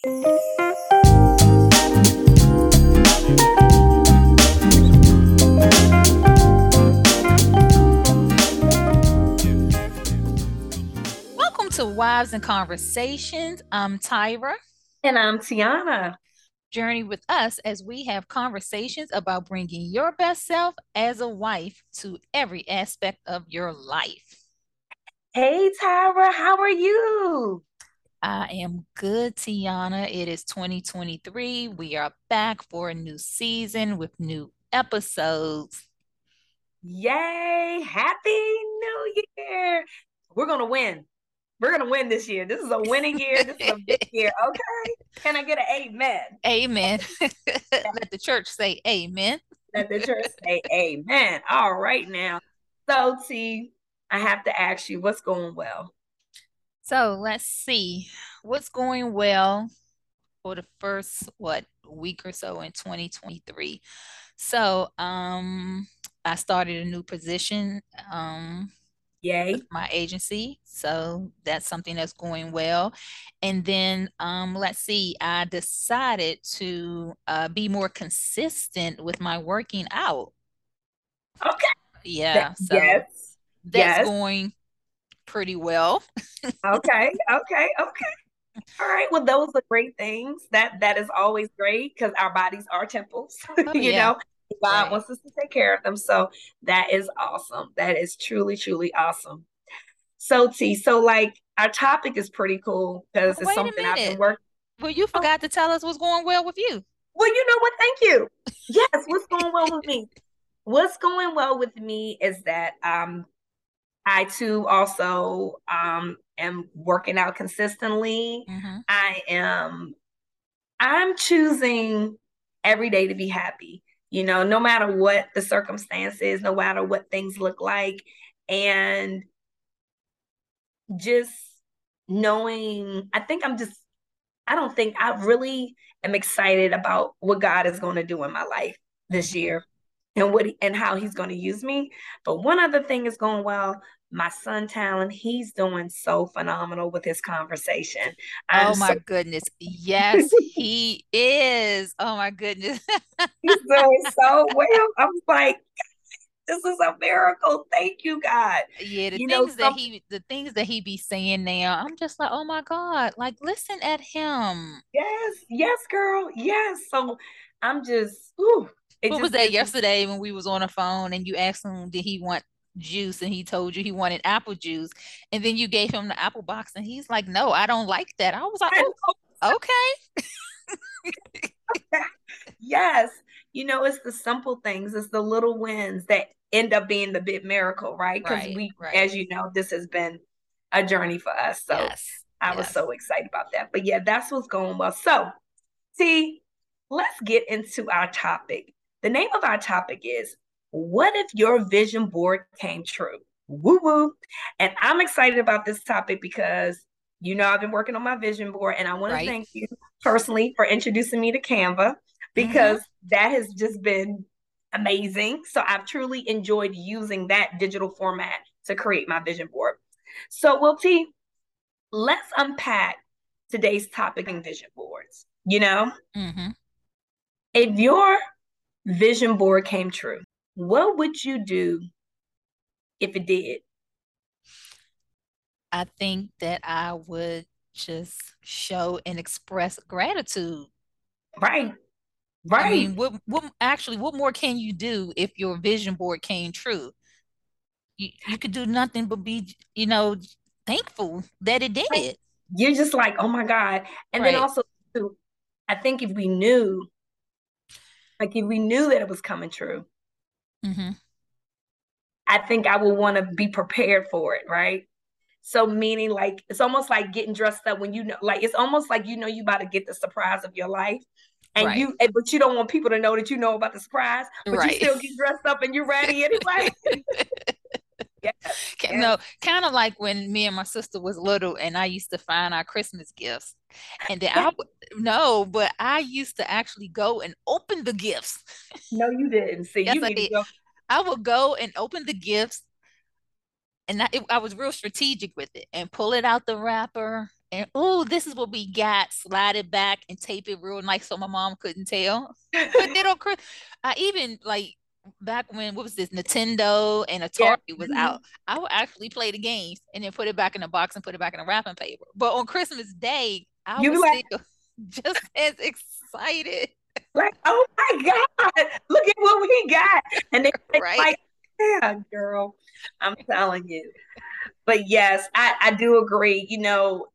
Welcome to Wives and Conversations. I'm Tyra. And I'm Tiana. Journey with us as we have conversations about bringing your best self as a wife to every aspect of your life. Hey, Tyra, how are you? I am good, Tiana. It is 2023. We are back for a new season with new episodes. Yay! Happy New Year! We're going to win. We're going to win this year. This is a winning year. This is a big year. Okay. Can I get an amen? Amen. Let the church say amen. Let the church say amen. All right now. So, T, I have to ask you, what's going well? So, let's see. What's going well for the first, week or so in 2023? So, I started a new position. Yay. My agency. So that's something that's going well. And then let's see, I decided to be more consistent with my working out. Okay. Yeah. So yes. That's going pretty well. Okay. All right. Well, those are great things. That is always great because our bodies are temples. Oh, you know. God wants us to take care of them. So that is awesome. That is truly, truly awesome. So our topic is pretty cool because it's something I've been working. Well, you forgot to tell us what's going well with you. Well, you know what? Thank you. Yes. What's going well with me? What's going well with me is that, I too also, am working out consistently. Mm-hmm. I'm choosing every day to be happy. You know, no matter what the circumstances, no matter what things look like, and just knowing, I don't think I really am excited about what God is going to do in my life this year and how he's going to use me. But one other thing is going well. My son, Talon, he's doing so phenomenal with his conversation. Oh my goodness. Yes, he is. Oh my goodness. He's doing so well. I was like, this is a miracle. Thank you, God. Yeah, the things that he be saying now, I'm just like, oh my God, like listen at him. Yes. Yes, girl. Yes. So I'm just, ooh. Yesterday when we was on the phone and you asked him, did he want juice, and he told you he wanted apple juice, and then you gave him the apple box and he's like, no, I don't like that. I was like, oh, okay. Yes. You know, it's the simple things. It's the little wins that end up being the big miracle, right? Because as you know, this has been a journey for us. So I was so excited about that. But yeah, that's what's going well. So let's get into our topic. The name of our topic is, what if your vision board came true? Woo woo. And I'm excited about this topic because, you know, I've been working on my vision board, and I want to thank you personally for introducing me to Canva because that has just been amazing. So I've truly enjoyed using that digital format to create my vision board. So, let's unpack today's topic in vision boards. You know, if your vision board came true, what would you do if it did? I think that I would just show and express gratitude. Right. I mean, what more can you do if your vision board came true? You could do nothing but be, you know, thankful that it did. You're just like, oh my God. And then also, I think if we knew that it was coming true, I think I would want to be prepared for it, right? So meaning like, it's almost like getting dressed up when you know, like, it's almost like, you know, you about to get the surprise of your life but you don't want people to know that you know about the surprise, but you still get dressed up and you're ready anyway. Yeah. No, kind of like when me and my sister was little and I used to find our Christmas gifts, and then I used to actually go and open the gifts. No, you didn't. See, yes, I did. I would go and open the gifts, and I was real strategic with it and pull it out the wrapper and oh, this is what we got. Slide it back and tape it real nice so my mom couldn't tell. But they don't. I even like back when what was this Nintendo and Atari was out. I would actually play the games and then put it back in a box and put it back in a wrapping paper. But on Christmas Day, I was still just as excited. Like, oh my God, look at what we got. And they're like, yeah, girl, I'm telling you. But yes, I do agree. You know,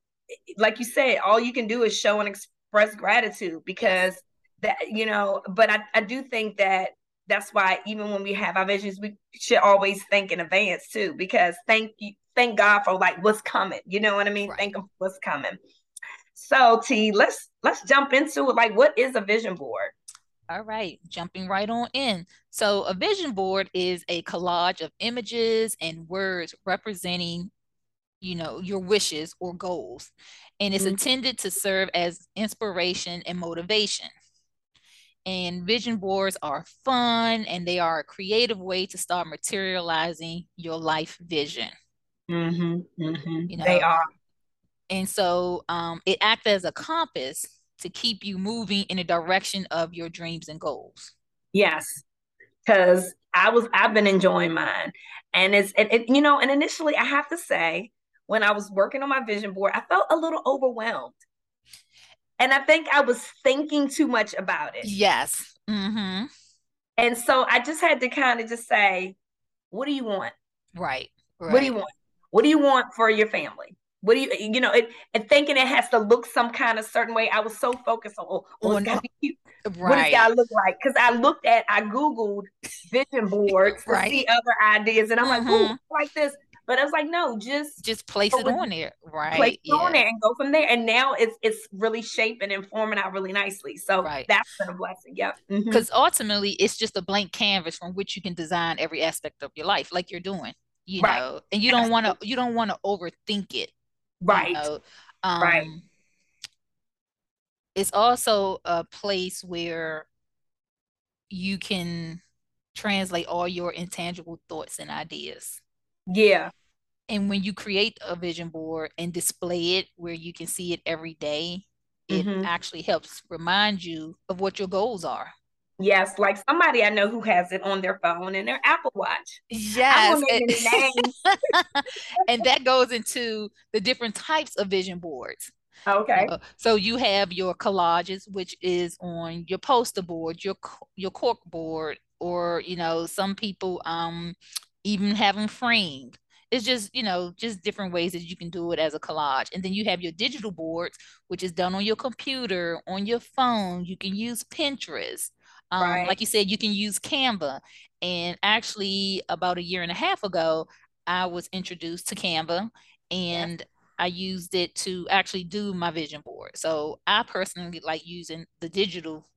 like you said, all you can do is show and express gratitude because that, you know, but I do think that that's why even when we have our visions, we should always think in advance too, because thank God for like what's coming. You know what I mean? Right. Thank Him for what's coming. So T, let's jump into it. Like, what is a vision board? All right, jumping right on in. So a vision board is a collage of images and words representing, you know, your wishes or goals. And it's intended to serve as inspiration and motivation. And vision boards are fun and they are a creative way to start materializing your life vision. You know? They are. And so it acts as a compass to keep you moving in the direction of your dreams and goals. Yes, because I've been enjoying mine. And you know, and initially I have to say, when I was working on my vision board, I felt a little overwhelmed. And I think I was thinking too much about it. Yes. Mm-hmm. And so I just had to kind of just say, what do you want? Right. What do you want? What do you want for your family? What do you know, and thinking it has to look some kind of certain way. I was so focused on, it's gotta be cute. Right. What does that look like? Because I Googled vision boards to see other ideas. And I'm like, ooh, like this. But I was like, no, just place it on there. Right. Place it on there and go from there. And now it's really shaping and forming out really nicely. So that's been a blessing. Yep. Because ultimately it's just a blank canvas from which you can design every aspect of your life, like you're doing, you know, and you don't want to overthink it. Right. You know? It's also a place where you can translate all your intangible thoughts and ideas. Yeah. And when you create a vision board and display it where you can see it every day, it actually helps remind you of what your goals are. Yes, like somebody I know who has it on their phone and their Apple Watch. Yes. And that goes into the different types of vision boards. Okay. So you have your collages, which is on your poster board, your cork board, or, you know, some people even have them framed. It's just, you know, just different ways that you can do it as a collage. And then you have your digital boards, which is done on your computer, on your phone. You can use Pinterest. Like you said, you can use Canva. And actually, about 1.5 years ago, I was introduced to Canva and I used it to actually do my vision board. So I personally like using the digital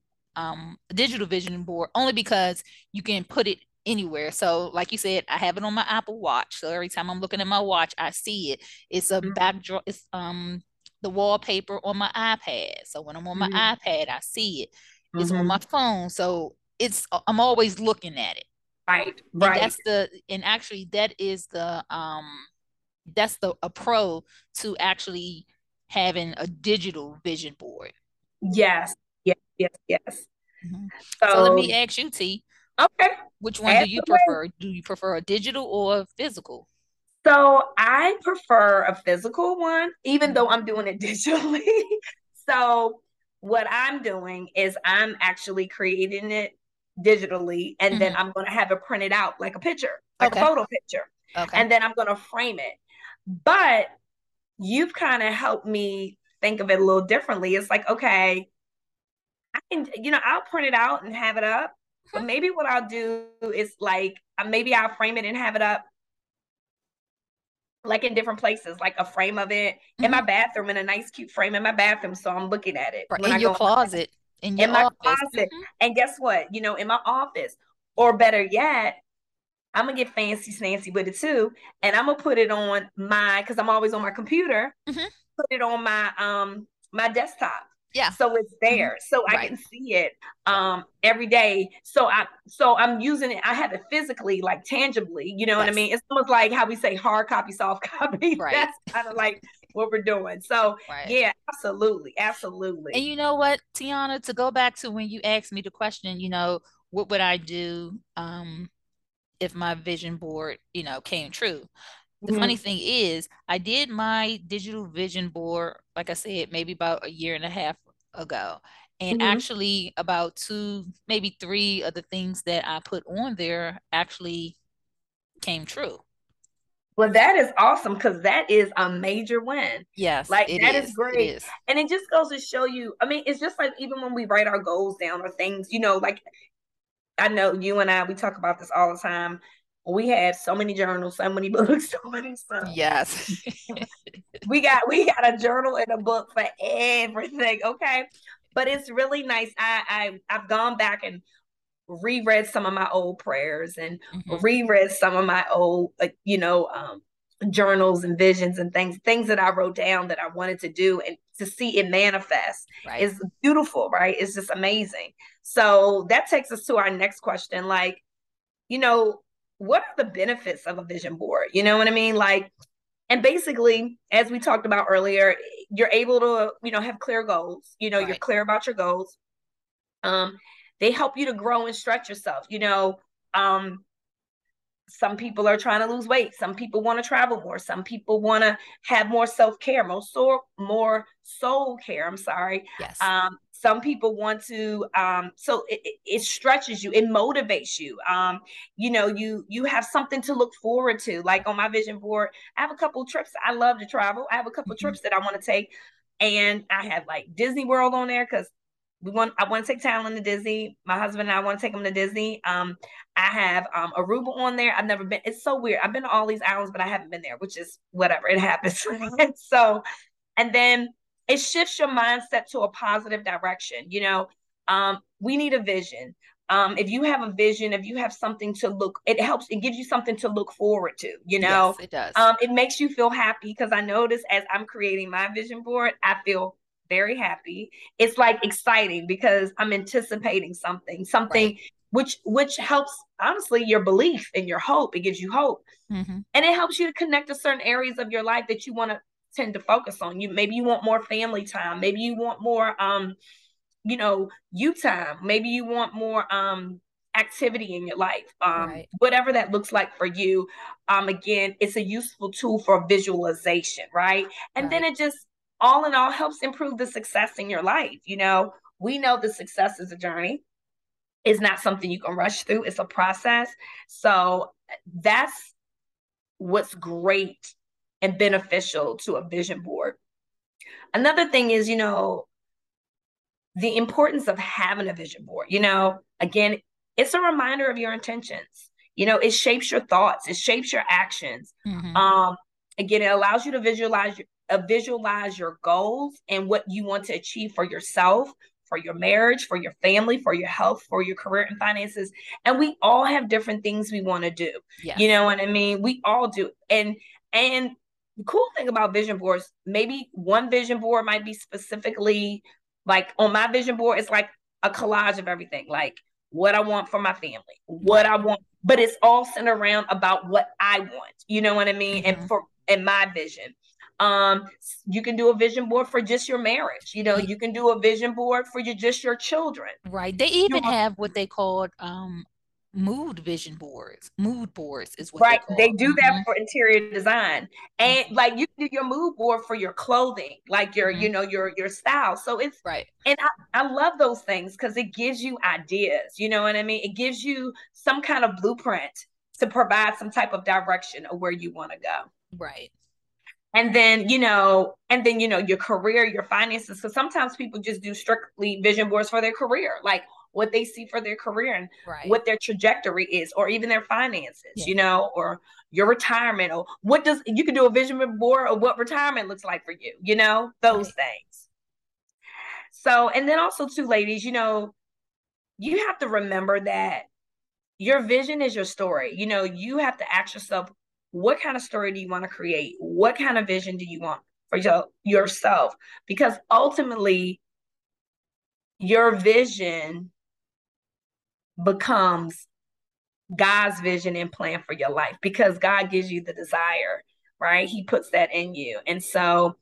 vision board only because you can put it anywhere. So like you said, I have it on my Apple Watch. So every time I'm looking at my watch, I see it. It's a backdrop. It's the wallpaper on my iPad. So when I'm on my iPad, I see it. It's on my phone, so I'm always looking at it. Right. And that's a pro to actually having a digital vision board. Yes. So let me ask you, T. Okay. Which one do you prefer? Do you prefer a digital or a physical? So I prefer a physical one, even though I'm doing it digitally. So what I'm doing is I'm actually creating it digitally, and then I'm going to have it printed out like a picture, like a photo picture. Okay. And then I'm going to frame it. But you've kind of helped me think of it a little differently. It's like, okay, I can, you know, I'll print it out and have it up. But maybe what I'll do is like, maybe I'll frame it and have it up like in different places, like a frame of it in my bathroom, in a nice cute frame in my bathroom. So I'm looking at it. In your closet, in my closet. And guess what? You know, in my office, or better yet, I'm gonna get fancy snancy with it too. And I'm gonna put it on cause I'm always on my computer, put it on my desktop. Yeah. So it's there. So I can see it every day. So I'm using it. I have it physically, like tangibly, you know what I mean? It's almost like how we say hard copy, soft copy. Right. That's kind of like what we're doing. So right. Yeah, absolutely. Absolutely. And you know what, Tiana, to go back to when you asked me the question, you know, what would I do if my vision board, you know, came true? The mm-hmm. funny thing is I did my digital vision board, like I said, maybe about a year and a half ago. And mm-hmm. actually about 2, maybe 3 of the things that I put on there actually came true. Well, that is awesome, because that is a major win. Yes. Like that is great. It is. And it just goes to show you, I mean, it's just like even when we write our goals down or things, you know, like I know you and I, we talk about this all the time. We have so many journals, so many books, so many stuff. Yes. we got a journal and a book for everything. Okay. But it's really nice. I've gone back and reread some of my old prayers and mm-hmm. reread some of my old, journals and visions and things that I wrote down that I wanted to do, and to see it manifest right. is beautiful, right? It's just amazing. So that takes us to our next question. Like, you know, what are the benefits of a vision board? You know what I mean? Like, and basically, as we talked about earlier, you're able to, you know, have clear goals, you know, right. you're clear about your goals. They help you to grow and stretch yourself. You know, some people are trying to lose weight. Some people want to travel more. Some people want to have more self-care, more soul care. I'm sorry. Yes. Some people want to, so it stretches you. It motivates you. You know, you have something to look forward to. Like on my vision board, I have a couple of trips. I love to travel. I have a couple of trips that I want to take, and I have like Disney World on there because I want to take Talon to Disney. My husband and I want to take him to Disney. I have Aruba on there. I've never been. It's so weird. I've been to all these islands, but I haven't been there, which is whatever. It happens. So, and then it shifts your mindset to a positive direction. You know, we need a vision. If you have a vision, if you have something to look, it helps. It gives you something to look forward to, you know. Yes, it does. It makes you feel happy, because I notice as I'm creating my vision board, I feel very happy. It's like exciting because I'm anticipating something right. which helps, honestly, your belief and your hope. It gives you hope. Mm-hmm. And it helps you to connect to certain areas of your life that you want to tend to focus on. You maybe you want more family time. Maybe you want more you time. Maybe you want more activity in your life. Right. Whatever that looks like for you. Again, it's a useful tool for visualization, right? And right. then it just all in all helps improve the success in your life. You know, we know the success is a journey. It's not something you can rush through. It's a process. So that's what's great and beneficial to a vision board. Another thing is, you know, the importance of having a vision board. You know, again, it's a reminder of your intentions. You know, it shapes your thoughts. It shapes your actions. Mm-hmm. Again, it allows you to visualize your goals and what you want to achieve for yourself, for your marriage, for your family, for your health, for your career and finances. And we all have different things we want to do. Yes. You know what I mean? We all do. And the cool thing about vision boards, maybe one vision board might be specifically like on my vision board, it's like a collage of everything, like what I want for my family, what I want, but it's all centered around about what I want. You know what I mean? Mm-hmm. And my vision. You can do a vision board for just your marriage. You know, you can do a vision board for your children. Right. They even have what they called mood boards is what right. They do that mm-hmm. for interior design. And mm-hmm. like you do your mood board for your clothing, like your, mm-hmm. you know, your style. So it's right. And I love those things because it gives you ideas. You know what I mean? It gives you some kind of blueprint to provide some type of direction of where you want to go. Right. And then, your career, your finances. So sometimes people just do strictly vision boards for their career, like what they see for their career and right. what their trajectory is, or even their finances, yeah. you know, or your retirement, or you can do a vision board of what retirement looks like for you, you know, those right. things. So, and then also too, ladies, you know, you have to remember that your vision is your story. You know, you have to ask yourself, what kind of story do you want to create? What kind of vision do you want for yourself? Because ultimately, your vision becomes God's vision and plan for your life, because God gives you the desire right? He puts that in you. And so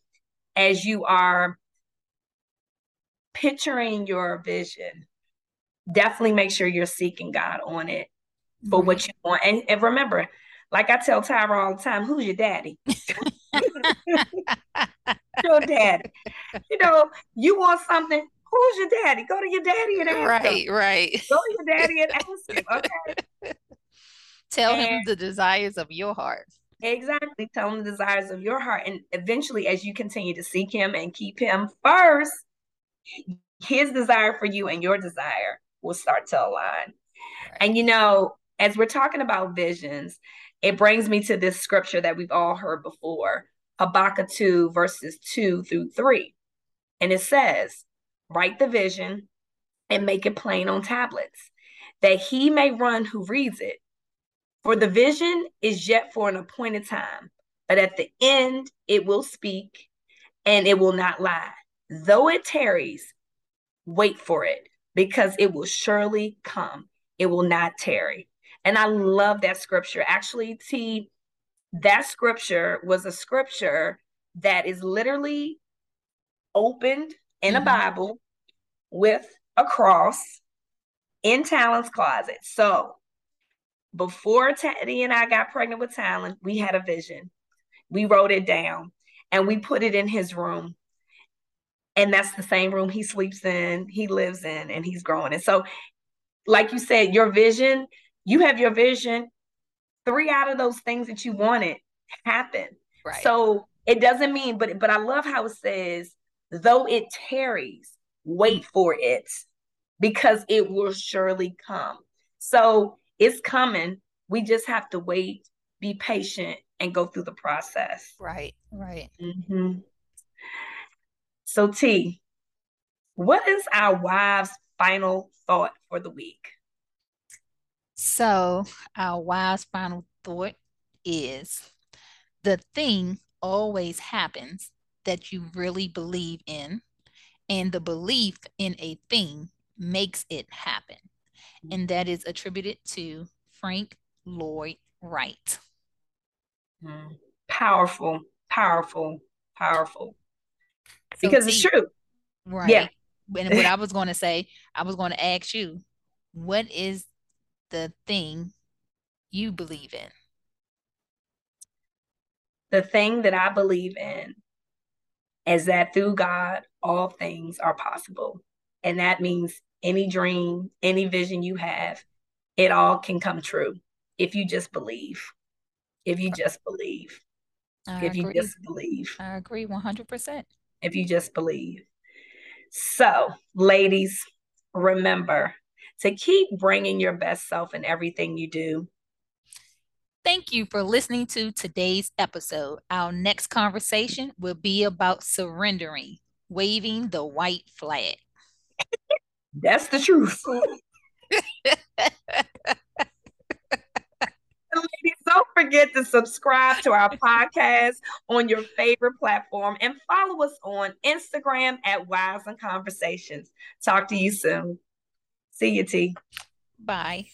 as you are picturing your vision, definitely make sure you're seeking God on it for what you want. And remember, like I tell Tyra all the time, who's your daddy? Your daddy. You know, you want something, who's your daddy? Go to your daddy and ask him. Right. Go to your daddy and ask him, okay? Tell him the desires of your heart. Exactly. Tell him the desires of your heart. And eventually, as you continue to seek him and keep him first, his desire for you and your desire will start to align. Right. And, you know, as we're talking about visions, it brings me to this scripture that we've all heard before, Habakkuk 2 verses 2 through 3. And it says, write the vision and make it plain on tablets, that he may run who reads it. For the vision is yet for an appointed time, but at the end it will speak and it will not lie. Though it tarries, wait for it, because it will surely come. It will not tarry. And I love that scripture. Actually, T, that scripture was a scripture that is literally opened in a Bible with a cross in Talon's closet. So before Teddy and I got pregnant with Talon, we had a vision. We wrote it down and we put it in his room. And that's the same room he sleeps in, he lives in, and he's growing. And so, like you said, your vision, you have your vision. 3 out of those things that you wanted happen. Right. So it doesn't mean, but I love how it says, though it tarries, wait for it, because it will surely come. So it's coming. We just have to wait, be patient, and go through the process. Right. Mm-hmm. So T, what is our wives' final thought for the week? So our wives' final thought is, the thing always happens that you really believe in, and the belief in a thing makes it happen. And that is attributed to Frank Lloyd Wright. Powerful, powerful, powerful. So because it's true. Right. Yeah. And what I was going to say, I was going to ask you, what is the thing you believe in? The thing that I believe in is that through God, all things are possible. And that means any dream, any vision you have, it all can come true if you just believe. If you just believe. I agree 100%. If you just believe. So, ladies, remember to keep bringing your best self in everything you do. Thank you for listening to today's episode. Our next conversation will be about surrendering, waving the white flag. That's the truth. Ladies, don't forget to subscribe to our podcast on your favorite platform and follow us on Instagram at Wives and Conversations. Talk to you soon. See you, T. Bye.